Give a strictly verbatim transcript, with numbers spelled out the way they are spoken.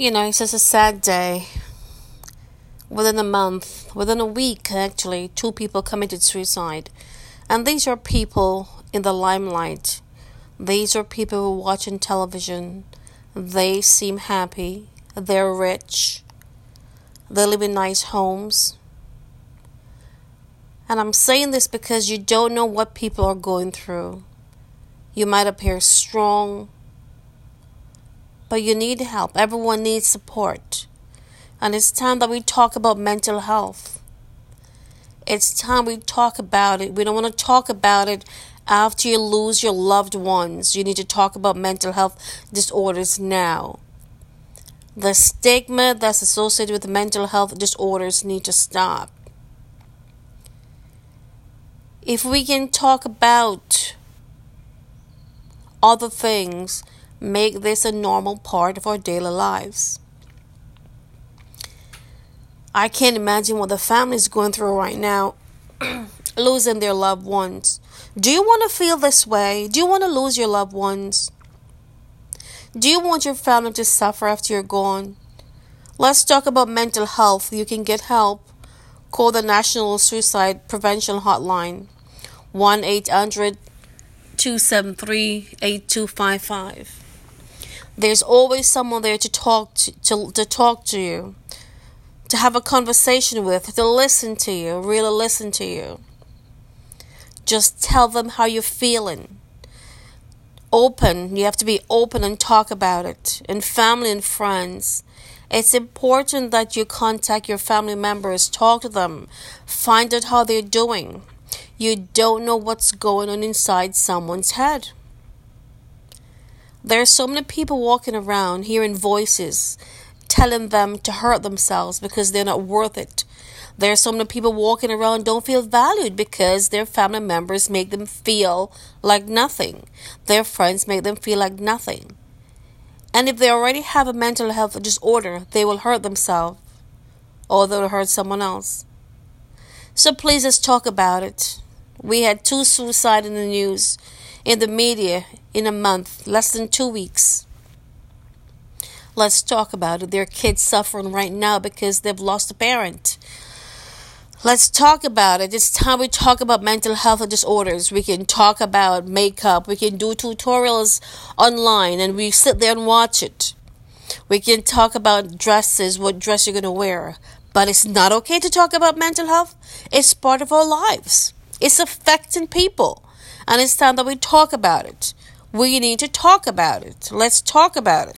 you know, it's just a sad day. Within a month, within a week, actually, two people committed suicide. And these are people in the limelight. These are people who are watching television. They seem happy. They're rich. They live in nice homes. And I'm saying this because you don't know what people are going through. You might appear strong, but you need help. Everyone needs support. And it's time that we talk about mental health. It's time we talk about it. We don't want to talk about it after you lose your loved ones. You need to talk about mental health disorders now. The stigma that's associated with mental health disorders need to stop. If we can talk about other things, make this a normal part of our daily lives. I can't imagine what the family is going through right now, losing their loved ones. Do you want to feel this way? Do you want to lose your loved ones? Do you want your family to suffer after you're gone? Let's talk about mental health. You can get help. Call the National Suicide Prevention Hotline, one eight hundred two seven three eight two five five. There's always someone there to talk to, to, to talk to you, to have a conversation with, to listen to you, really listen to you. Just tell them how you're feeling. Open, you have to be open and talk about it, and family and friends. It's important that you contact your family members, talk to them, find out how they're doing. You don't know what's going on inside someone's head. There are so many people walking around hearing voices telling them to hurt themselves because they're not worth it. There are so many people walking around don't feel valued because their family members make them feel like nothing. Their friends make them feel like nothing. And if they already have a mental health disorder, they will hurt themselves or they'll hurt someone else. So please, let's talk about it. We had two suicides in the news, in the media, in a month, less than two weeks. Let's talk about it. There are kids suffering right now because they've lost a parent. Let's talk about it. It's time we talk about mental health disorders. We can talk about makeup. We can do tutorials online and we sit there and watch it. We can talk about dresses, what dress you're going to wear. But it's not okay to talk about mental health. It's part of our lives. It's affecting people. And it's time that we talk about it. We need to talk about it. Let's talk about it.